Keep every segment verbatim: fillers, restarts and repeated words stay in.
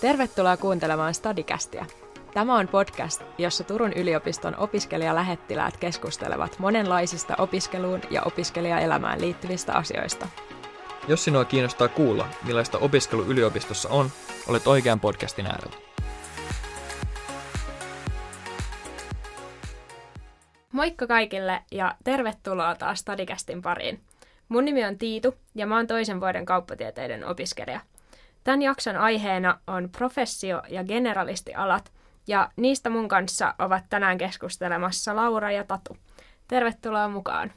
Tervetuloa kuuntelemaan Stadikästiä. Tämä on podcast, jossa Turun yliopiston opiskelijalähettiläät keskustelevat monenlaisista opiskeluun ja opiskelijaelämään liittyvistä asioista. Jos sinua kiinnostaa kuulla, millaista opiskelu yliopistossa on, olet oikean podcastin äärellä. Moikka kaikille ja tervetuloa taas Stadikästin pariin. Mun nimi on Tiitu ja mä oon toisen vuoden kauppatieteiden opiskelija. Tämän jakson aiheena on professio- ja generalistialat, ja niistä mun kanssa ovat tänään keskustelemassa Laura ja Tatu. Tervetuloa mukaan.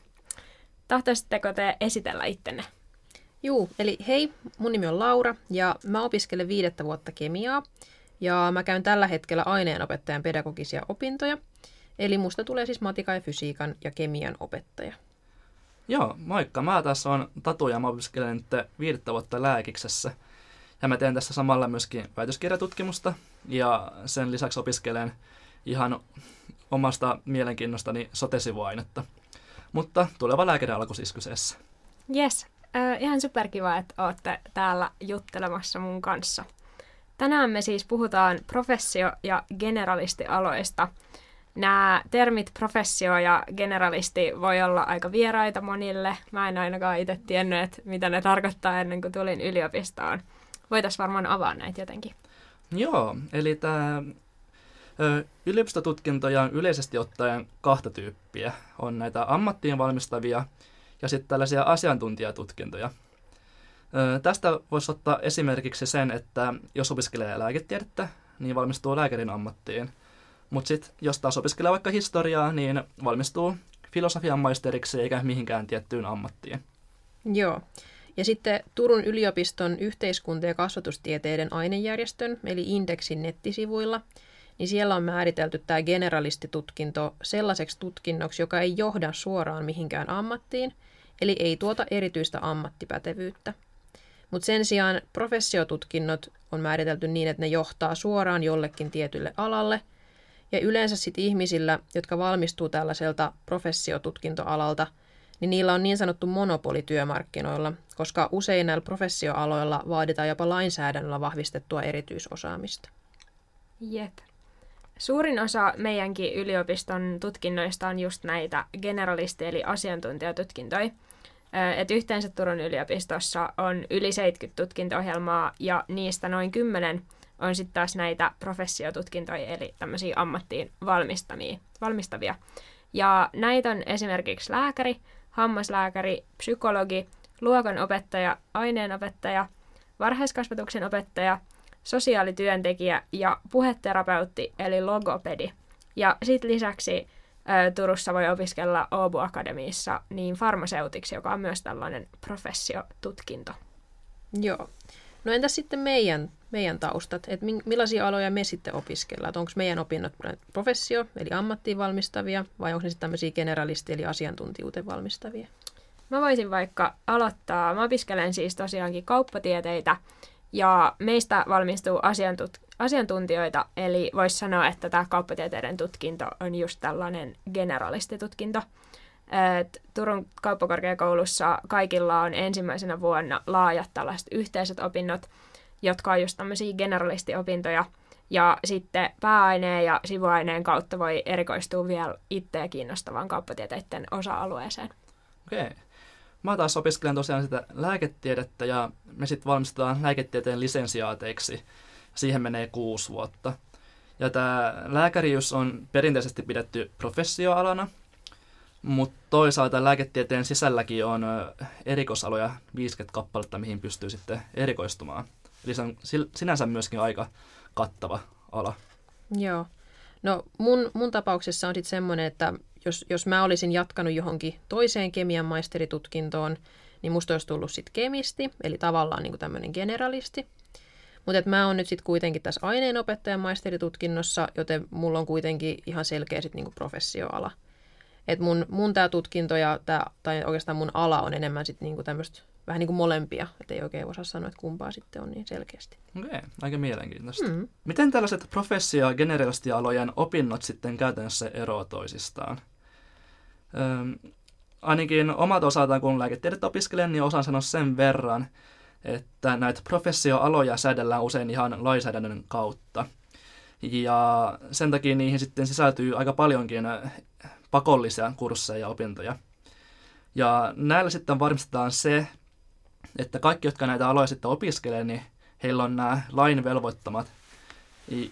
Tahtoisitteko te esitellä ittenne? Juu, eli hei, mun nimi on Laura, ja mä opiskelen viidettä vuotta kemiaa, ja mä käyn tällä hetkellä aineenopettajan pedagogisia opintoja, eli musta tulee siis matikan ja fysiikan ja kemian opettaja. Joo, moikka, mä tässä on Tatu, ja mä opiskelen nyt viidettä vuotta lääkiksessä. Ja mä teen tässä samalla myöskin väitöskirjatutkimusta ja sen lisäksi opiskelen ihan omasta mielenkiinnostani sote-sivuainetta. Mutta tuleva lääkedealku siis kyseessä. Jes, äh, ihan superkiva, että olette täällä juttelemassa mun kanssa. Tänään me siis puhutaan professio- ja generalistialoista. Nämä termit professio ja generalisti voi olla aika vieraita monille. Mä en ainakaan itse tiennyt, että mitä ne tarkoittaa ennen kuin tulin yliopistoon. Voitaisiin varmaan avaa näitä jotenkin. Joo, eli tämä yliopistotutkintoja on yleisesti ottaen kahta tyyppiä. On näitä ammattiin valmistavia ja sitten tällaisia asiantuntijatutkintoja. Ö, tästä voisi ottaa esimerkiksi sen, että jos opiskelee lääketiedettä, niin valmistuu lääkärin ammattiin. Mutta sitten jos taas opiskelee vaikka historiaa, niin valmistuu filosofian maisteriksi eikä mihinkään tiettyyn ammattiin. Joo. Ja sitten Turun yliopiston yhteiskunta- ja kasvatustieteiden ainejärjestön, eli Indeksin nettisivuilla, niin siellä on määritelty tämä generalistitutkinto sellaiseksi tutkinnoksi, joka ei johda suoraan mihinkään ammattiin, eli ei tuota erityistä ammattipätevyyttä. Mutta sen sijaan professiotutkinnot on määritelty niin, että ne johtaa suoraan jollekin tietylle alalle, ja yleensä sitten ihmisillä, jotka valmistuu tällaiselta professiotutkintoalalta, niin niillä on niin sanottu monopoli työmarkkinoilla, koska usein näillä professioaloilla vaaditaan jopa lainsäädännöllä vahvistettua erityisosaamista. Jep. Suurin osa meidänkin yliopiston tutkinnoista on just näitä generalisti- eli asiantuntijatutkintoja. Et yhteensä Turun yliopistossa on yli seitsemänkymmentä tutkinto-ohjelmaa ja niistä noin kymmenen on sitten taas näitä professiotutkintoja, eli tämmöisiä ammattiin valmistavia. Ja näitä on esimerkiksi lääkäri, hammaslääkäri, psykologi, luokanopettaja, aineenopettaja, varhaiskasvatuksen opettaja, sosiaalityöntekijä ja puheterapeutti eli logopedi. Ja sitten lisäksi ä, Turussa voi opiskella Åbo Akademiissa niin farmaseutiksi, joka on myös tällainen professiotutkinto. Joo. No entäs sitten meidän, meidän taustat? Et millaisia aloja me sitten opiskellaan? Onko meidän opinnot professio, eli ammattiin valmistavia, vai onko ne sitten tämmöisiä generalisti- eli asiantuntijuuteen valmistavia? Mä voisin vaikka aloittaa. Mä opiskelen siis tosiaankin kauppatieteitä, ja meistä valmistuu asiantut- asiantuntijoita, eli voisi sanoa, että tämä kauppatieteiden tutkinto on just tällainen generalistitutkinto. Et Turun kauppakorkeakoulussa kaikilla on ensimmäisenä vuonna laajat tällaiset yhteiset opinnot, jotka on just tämmöisiä generalistiopintoja. Ja sitten pääaineen ja sivuaineen kautta voi erikoistua vielä itseä kiinnostavaan kauppatieteiden osa-alueeseen. Okei. Mä taas opiskelen tosiaan sitä lääketiedettä ja me sitten valmistetaan lääketieteen lisensiaateiksi. Siihen menee kuusi vuotta. Ja tämä lääkäriys on perinteisesti pidetty professioalana. Mutta toisaalta lääketieteen sisälläkin on erikoisaloja viisikymmentä kappaletta, mihin pystyy sitten erikoistumaan. Eli se on sinänsä myöskin aika kattava ala. Joo. No mun, mun tapauksessa on sitten semmoinen, että jos, jos mä olisin jatkanut johonkin toiseen kemian maisteritutkintoon, niin musta olisi tullut sitten kemisti, eli tavallaan niinku tämmöinen generalisti. Mutta mä oon nyt sitten kuitenkin tässä aineenopettajan maisteritutkinnossa, joten mulla on kuitenkin ihan selkeä sitten niinku professioala. Että mun, mun tämä tutkinto ja tää, tai oikeastaan mun ala on enemmän sitten niinku tämmöistä vähän niinku molempia. Että ei oikein osaa sanoa, että kumpaa sitten on niin selkeästi. Okei, aika mielenkiintoista. Mm. Miten tällaiset professio- ja generalistialojen opinnot sitten käytännössä eroavat toisistaan? Öm, ainakin omat osaltaan, kun lääketiedet opiskelen, niin osaan sanoa sen verran, että näitä professioaloja säädellään usein ihan lainsäädännön kautta. Ja sen takia niihin sitten sisältyy aika paljonkin pakollisia kursseja ja opintoja. Ja näillä sitten varmistetaan se, että kaikki, jotka näitä aloja sitten opiskelee, niin heillä on nämä lain velvoittamat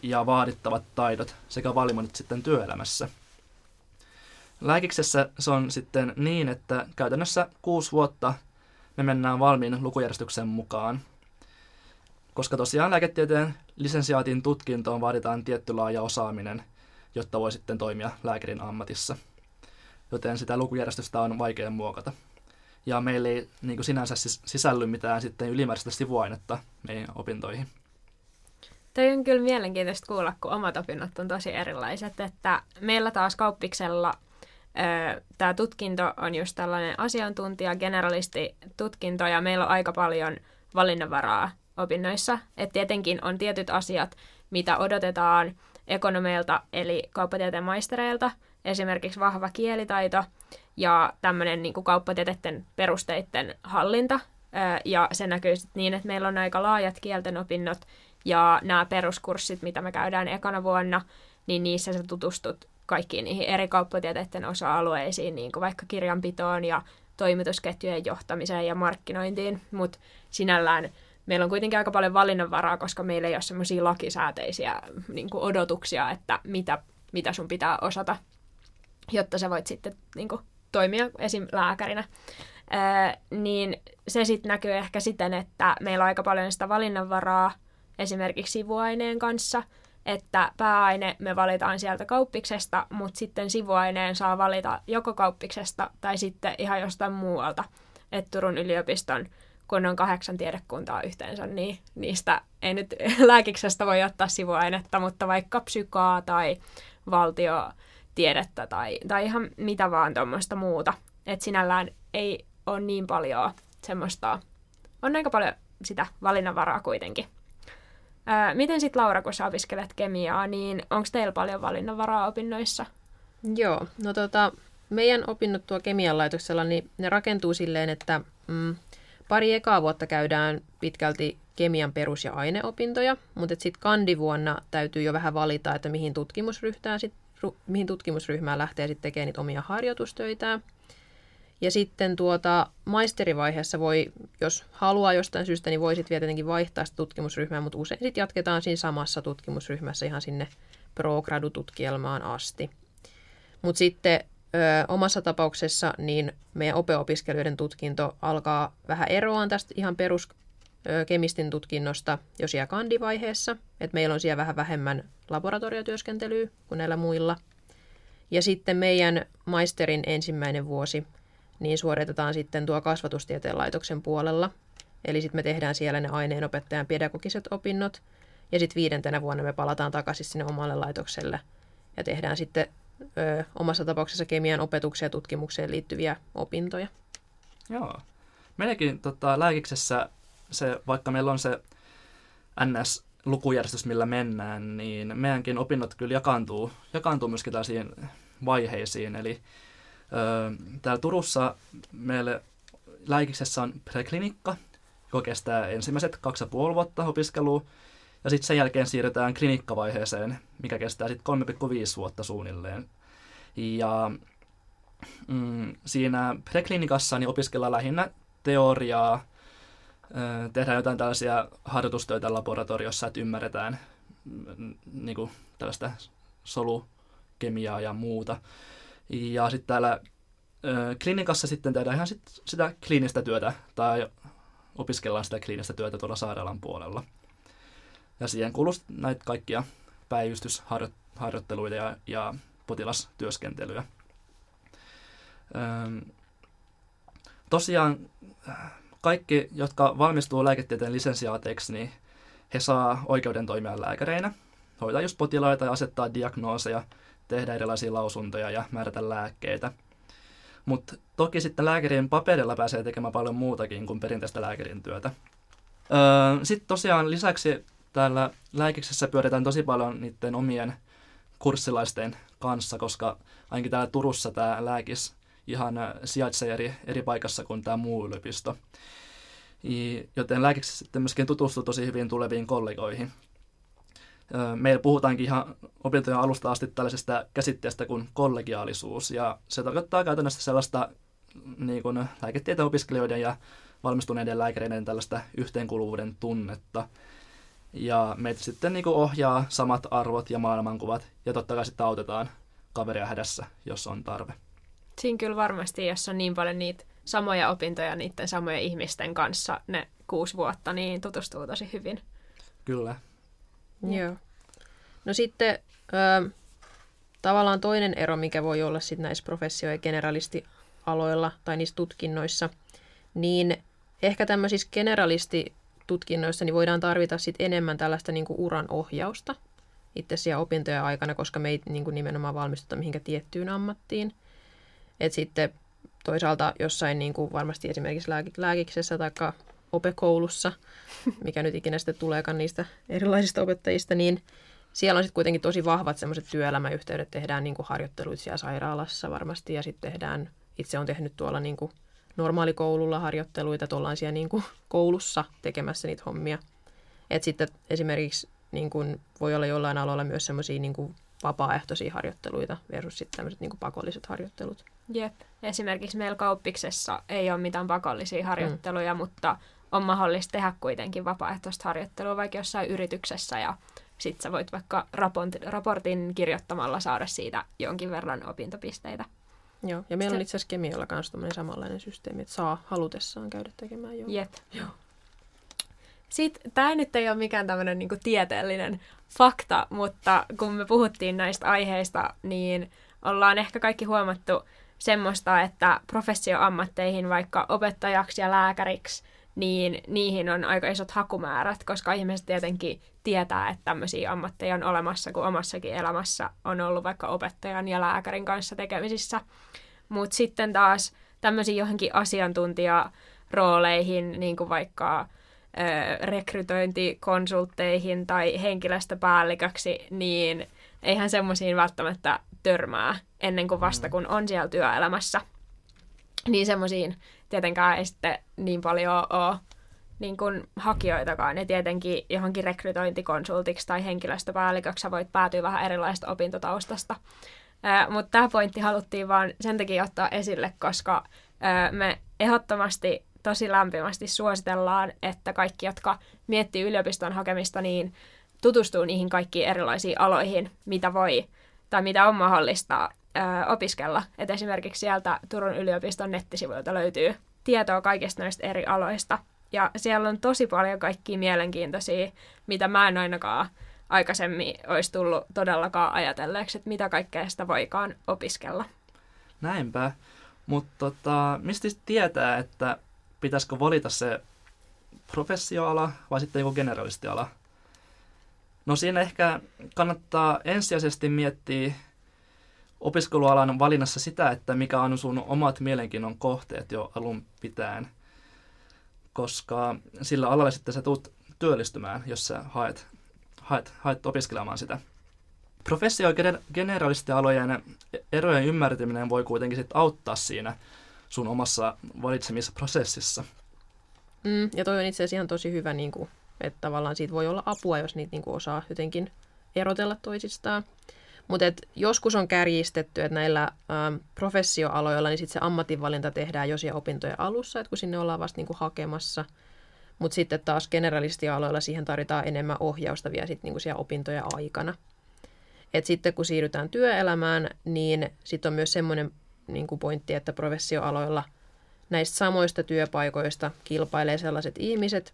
ja vaadittavat taidot sekä valinnat sitten työelämässä. Lääkiksessä se on sitten niin, että käytännössä kuusi vuotta me mennään valmiin lukujärjestyksen mukaan, koska tosiaan lääketieteen lisensiaatin tutkintoon vaaditaan tietty laaja osaaminen, jotta voi sitten toimia lääkärin ammatissa. Joten sitä lukujärjestystä on vaikea muokata. Ja meillä ei niin kuin sinänsä sisälly mitään sitten ylimääräistä sivuainetta meidän opintoihin. Toi on kyllä mielenkiintoista kuulla, kun omat opinnot on tosi erilaiset. Että meillä taas kauppiksella ö, tämä tutkinto on just tällainen asiantuntija, generalisti tutkinto, ja meillä on aika paljon valinnanvaraa opinnoissa. Et tietenkin on tietyt asiat, mitä odotetaan ekonomeilta eli kauppatieteen maistereilta, esimerkiksi vahva kielitaito ja tämmöinen niin kuin kauppatieteiden perusteiden hallinta. Ja se näkyy sitten niin, että meillä on aika laajat kielten opinnot ja nämä peruskurssit, mitä me käydään ekana vuonna, niin niissä sä tutustut kaikkiin niihin eri kauppatieteiden osa-alueisiin, niin kuin vaikka kirjanpitoon ja toimitusketjujen johtamiseen ja markkinointiin, mutta sinällään meillä on kuitenkin aika paljon valinnanvaraa, koska meillä ei ole semmoisia lakisääteisiä niin kuin odotuksia, että mitä, mitä sun pitää osata, jotta sä voit sitten niin kuin toimia esim. Lääkärinä. Ää, niin se sitten näkyy ehkä siten, että meillä on aika paljon sitä valinnanvaraa esimerkiksi sivuaineen kanssa, että pääaine me valitaan sieltä kauppiksesta, mutta sitten sivuaineen saa valita joko kauppiksesta tai sitten ihan jostain muualta, että Turun yliopiston kun on kahdeksan tiedekuntaa yhteensä, niin niistä ei nyt lääkiksestä voi ottaa sivuainetta, mutta vaikka psykaa tai valtiotiedettä tai, tai ihan mitä vaan tuommoista muuta. Että sinällään ei ole niin paljon semmoista, on aika paljon sitä valinnanvaraa kuitenkin. Ää, miten sitten Laura, kun sä opiskelet kemiaa, niin onko teillä paljon valinnanvaraa opinnoissa? Joo, no tota, meidän opinnot tuo kemian laitoksella, niin ne rakentuu silleen, että Mm, Pari ekaa vuotta käydään pitkälti kemian perus- ja aineopintoja, mutta sitten kandivuonna täytyy jo vähän valita, että mihin tutkimusryhmään, sit, ru, mihin tutkimusryhmään lähtee sitten tekemään niitä omia harjoitustöitään. Ja sitten tuota, maisterivaiheessa voi, jos haluaa jostain syystä, niin voi sitten vielä tietenkin vaihtaa sitä tutkimusryhmää, mutta usein sitten jatketaan siinä samassa tutkimusryhmässä ihan sinne pro-gradu-tutkielmaan asti. Mutta sitten Öö, omassa tapauksessa niin meidän O P-opiskelijoiden tutkinto alkaa vähän eroaan tästä ihan peruskemistin tutkinnosta jo siellä kandivaiheessa. Et meillä on siellä vähän vähemmän laboratoriotyöskentelyä kuin näillä muilla. Ja sitten meidän maisterin ensimmäinen vuosi niin suoritetaan sitten tuo kasvatustieteen laitoksen puolella. Eli sitten me tehdään siellä ne aineenopettajan pedagogiset opinnot. Ja sitten viidentenä vuonna me palataan takaisin sinne omalle laitokselle ja tehdään sitten Öö, omassa tapauksessa kemian opetukseen ja tutkimukseen liittyviä opintoja. Joo. Meilläkin tota, lääkiksessä, se, vaikka meillä on se N S-lukujärjestys, millä mennään, niin meidänkin opinnot kyllä jakaantuu, jakaantuu myöskin tällaisiin vaiheisiin. Eli öö, täällä Turussa meillä lääkiksessä on preklinikka, joka kestää ensimmäiset kaksi ja puoli vuotta opiskelua. Ja sitten sen jälkeen siirrytään klinikkavaiheeseen, mikä kestää sitten kolme pilkku viisi vuotta suunnilleen. Ja mm, siinä preklinikassa niin opiskellaan lähinnä teoriaa, ö, tehdään jotain tällaisia harjoitustöitä laboratoriossa, että ymmärretään mm, niinku, tällaista solukemiaa ja muuta. Ja sitten täällä ö, klinikassa sitten tehdään ihan sit, sitä kliinistä työtä tai opiskellaan sitä kliinistä työtä tuolla sairaalan puolella. Ja siihen kuuluu näitä kaikkia päivystysharjoitteluita ja, ja potilastyöskentelyä. Öm, tosiaan kaikki, jotka valmistuu lääketieteen lisensiaateiksi, niin he saa oikeuden toimia lääkäreinä, hoitaa just potilaita ja asettaa diagnooseja, tehdä erilaisia lausuntoja ja määrätä lääkkeitä. Mutta toki sitten lääkärin paperilla pääsee tekemään paljon muutakin kuin perinteistä lääkärin työtä. Öö, sitten tosiaan lisäksi täällä lääkiksessä pyöritään tosi paljon niiden omien kurssilaisten kanssa, koska ainakin täällä Turussa tämä lääkis ihan sijaitsee eri, eri paikassa kuin tämä muu yliopisto. joten lääkeksessä myöskin tutustuu tosi hyvin tuleviin kollegoihin. Meillä puhutaankin ihan opintojen alusta asti tällaisesta käsitteestä kuin kollegiaalisuus, ja se tarkoittaa käytännössä sellaista niin kuin lääketieteen opiskelijoiden ja valmistuneiden lääkäreiden tällaista yhteenkuuluvuuden tunnetta. Ja meitä sitten niin kuin ohjaa samat arvot ja maailmankuvat, ja totta kai sitten autetaan kaveria hädässä, jos on tarve. Siinä kyllä varmasti, jos on niin paljon niitä samoja opintoja niiden samojen ihmisten kanssa ne kuusi vuotta, niin tutustuu tosi hyvin. Kyllä. Mm. Joo. No sitten ö, tavallaan toinen ero, mikä voi olla sitten näissä professio- ja generalistialoilla tai niissä tutkinnoissa, niin ehkä tämmöisissä generalistitutkinnoissa niin voidaan tarvita sitten enemmän tällaista niin kuin uran ohjausta itse siellä opintojen aikana, koska me ei niin kuin nimenomaan valmistuta mihinkä tiettyyn ammattiin. Et sitten toisaalta jossain niin kuin varmasti esimerkiksi lääk- lääkiksessä tai opekoulussa, mikä nyt ikinä sitten tuleekaan niistä erilaisista opettajista, niin siellä on sitten kuitenkin tosi vahvat semmoiset työelämäyhteydet, tehdään niin kuin harjoitteluita siellä sairaalassa varmasti, ja sitten tehdään, itse on tehnyt tuolla niin kuin normaalikoululla harjoitteluita, että ollaan siellä niin kuin koulussa tekemässä niitä hommia. Et sitten esimerkiksi niin kuin voi olla jollain aloilla myös semmoisia niin kuin vapaaehtoisia harjoitteluita versus sitten tämmöiset niin kuin pakolliset harjoittelut. Jep. Esimerkiksi meillä kauppiksessa ei ole mitään pakollisia harjoitteluja, mm. mutta on mahdollista tehdä kuitenkin vapaaehtoista harjoittelua vaikka jossain yrityksessä, ja sitten sä voit vaikka raportin kirjoittamalla saada siitä jonkin verran opintopisteitä. Joo, ja meillä on itse asiassa kemialla myös tämmöinen samanlainen systeemi, että saa halutessaan käydä tekemään jotain. Jep. Joo. Sitten tämä nyt ei ole mikään tämmöinen niinku tieteellinen fakta, mutta kun me puhuttiin näistä aiheista, niin ollaan ehkä kaikki huomattu semmoista, että professioammatteihin, vaikka opettajaksi ja lääkäriksi, niin niihin on aika isot hakumäärät, koska ihmiset tietenkin tietää, että tämmöisiä ammatteja on olemassa, kun omassakin elämässä on ollut vaikka opettajan ja lääkärin kanssa tekemisissä. Mutta sitten taas tämmöisiin johonkin asiantuntijarooleihin, niin kuin vaikka ö, rekrytointikonsultteihin tai henkilöstöpäälliköksi, niin eihän semmoisiin välttämättä törmää ennen kuin vasta, kun on siellä työelämässä. Niin semmoisiin tietenkään ei sitten niin paljon ole niin kuin hakijoitakaan. Ja tietenkin johonkin rekrytointikonsultiksi tai henkilöstöpäälliköksi voit päätyä vähän erilaista opintotaustasta. Äh, mutta tämä pointti haluttiin vaan sen takia ottaa esille, koska äh, me ehdottomasti tosi lämpimästi suositellaan, että kaikki, jotka miettii yliopiston hakemista, niin tutustuu niihin kaikkiin erilaisiin aloihin, mitä voi tai mitä on mahdollista ö, opiskella. Et esimerkiksi sieltä Turun yliopiston nettisivuilta löytyy tietoa kaikista noista eri aloista. Ja siellä on tosi paljon kaikkia mielenkiintoisia, mitä mä en ainakaan aikaisemmin olisi tullut todellakaan ajatelleeksi, että mitä kaikkea sitä voikaan opiskella. Näinpä. Mutta tota, mistä tietää, että pitäisikö valita se professioala vai sitten joku generalistiala? No siinä ehkä kannattaa ensisijaisesti miettiä opiskelualan valinnassa sitä, että mikä on sun omat mielenkiinnon kohteet jo alun pitäen, koska sillä alalla sitten sä tulet työllistymään, jos sä haet, haet, haet opiskelemaan sitä. Professio- ja generalistialojen erojen ymmärtäminen voi kuitenkin sit auttaa siinä sun omassa valitsemisprosessissa. Mm, ja toi on itse asiassa ihan tosi hyvä, niin kuin, että tavallaan siitä voi olla apua, jos niitä niin kuin osaa jotenkin erotella toisistaan. Mutta joskus on kärjistetty, että näillä ähm, professioaloilla niin sit se ammatinvalinta tehdään jo siellä opintojen alussa, että kun sinne ollaan vasta niin kuin hakemassa. Mutta sitten taas generalistialoilla siihen tarvitaan enemmän ohjausta vielä sit, niin kuin siellä opintojen aikana. Et sitten kun siirrytään työelämään, niin sitten on myös semmoinen niin kuin pointti, että professioaloilla näistä samoista työpaikoista kilpailee sellaiset ihmiset,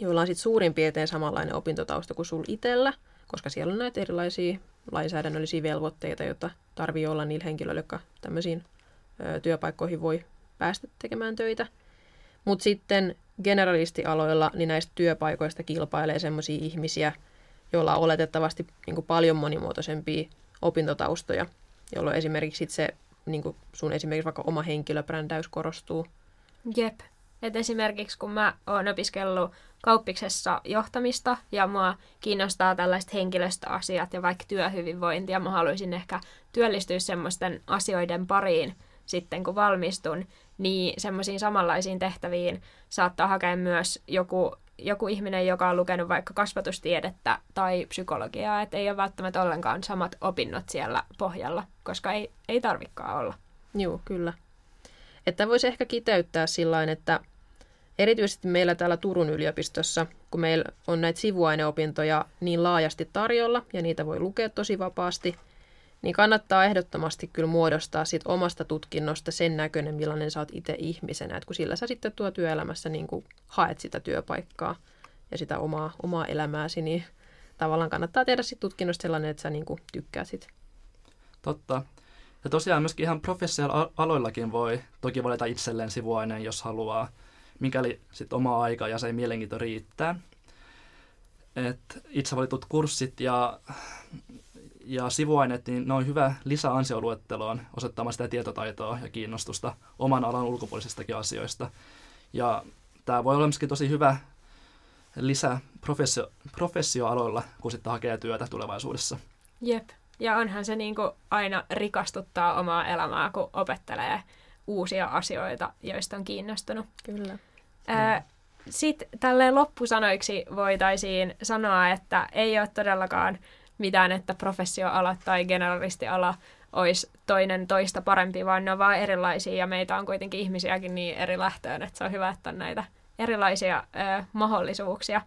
joilla on sitten suurin piirtein samanlainen opintotausta kuin sulla itsellä, koska siellä on näitä erilaisia lainsäädännöllisiä velvoitteita, joita tarvii olla niillä henkilöillä, jotka tämmöisiin ö, työpaikkoihin voi päästä tekemään töitä. Mutta sitten generalistialoilla niin näistä työpaikoista kilpailee sellaisia ihmisiä, joilla on oletettavasti niin kuin paljon monimuotoisempia opintotaustoja, jolloin esimerkiksi sit se niin kuin sun esimerkiksi vaikka oma henkilöbrändäys korostuu. Jep. Et esimerkiksi kun mä oon opiskellut kauppiksessa johtamista ja mua kiinnostaa tällaiset henkilöstöasiat ja vaikka työhyvinvointi, ja mä haluaisin ehkä työllistyä semmoisten asioiden pariin sitten kun valmistun, niin semmoisiin samanlaisiin tehtäviin saattaa hakea myös joku, joku ihminen, joka on lukenut vaikka kasvatustiedettä tai psykologiaa, että ei ole välttämättä ollenkaan samat opinnot siellä pohjalla, koska ei, ei tarvikaan olla. Joo, kyllä. Että voisi ehkä kiteyttää sillain, että erityisesti meillä täällä Turun yliopistossa, kun meillä on näitä sivuaineopintoja niin laajasti tarjolla ja niitä voi lukea tosi vapaasti, niin kannattaa ehdottomasti kyllä muodostaa siitä omasta tutkinnosta sen näköinen, millainen sä oot itse ihmisenä. Et kun sillä sä sitten tuo työelämässä niin kun haet sitä työpaikkaa ja sitä omaa, omaa elämääsi, niin tavallaan kannattaa tehdä sit tutkinnosta sellainen, että sä niin kun tykkäät sit. Totta. Ja tosiaan myöskin ihan professioaloillakin voi toki valita itselleen sivuaineen, jos haluaa, mikäli sitten oma aika ja se mielenkiinto riittää. Et itse valitut kurssit ja, ja sivuaineet, niin ne on hyvä lisä ansioluetteloon osoittamaan sitä tietotaitoa ja kiinnostusta oman alan ulkopuolisistakin asioista. Ja tämä voi olla myöskin tosi hyvä lisä professio, professioaloilla, kun sitten hakee työtä tulevaisuudessa. Jep. Ja onhan se niin kuin aina rikastuttaa omaa elämää, kun opettelee uusia asioita, joista on kiinnostunut. Kyllä. Ää, sitten tälleen loppusanoiksi voitaisiin sanoa, että ei ole todellakaan mitään, että professioala tai generalistiala olisi toinen toista parempi, vaan ne on vaan erilaisia ja meitä on kuitenkin ihmisiäkin niin eri lähtöön, että se on hyvä, että on näitä erilaisia ää, mahdollisuuksia.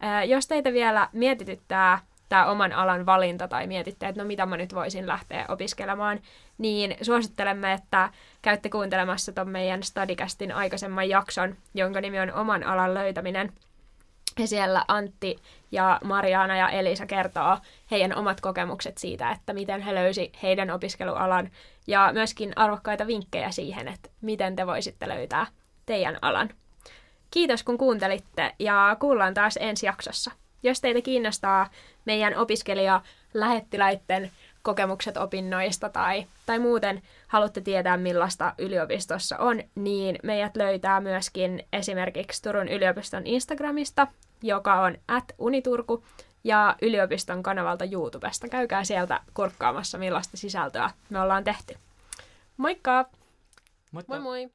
Ää, jos teitä vielä mietityttää tämä oman alan valinta tai mietitte, että no mitä mä nyt voisin lähteä opiskelemaan, niin suosittelemme, että käytte kuuntelemassa tuon meidän Stadicastin aikaisemman jakson, jonka nimi on Oman alan löytäminen. Ja siellä Antti ja Mariana ja Elisa kertoo heidän omat kokemukset siitä, että miten he löysi heidän opiskelualan ja myöskin arvokkaita vinkkejä siihen, että miten te voisitte löytää teidän alan. Kiitos kun kuuntelitte ja kuullaan taas ensi jaksossa. Jos teitä kiinnostaa meidän opiskelijalähettiläiden kokemukset opinnoista tai, tai muuten haluatte tietää, millaista yliopistossa on, niin meidät löytää myöskin esimerkiksi Turun yliopiston Instagramista, joka on at uniturku, ja yliopiston kanavalta YouTubesta. Käykää sieltä kurkkaamassa, millaista sisältöä me ollaan tehty. Moikka! Moikka. Moi moi!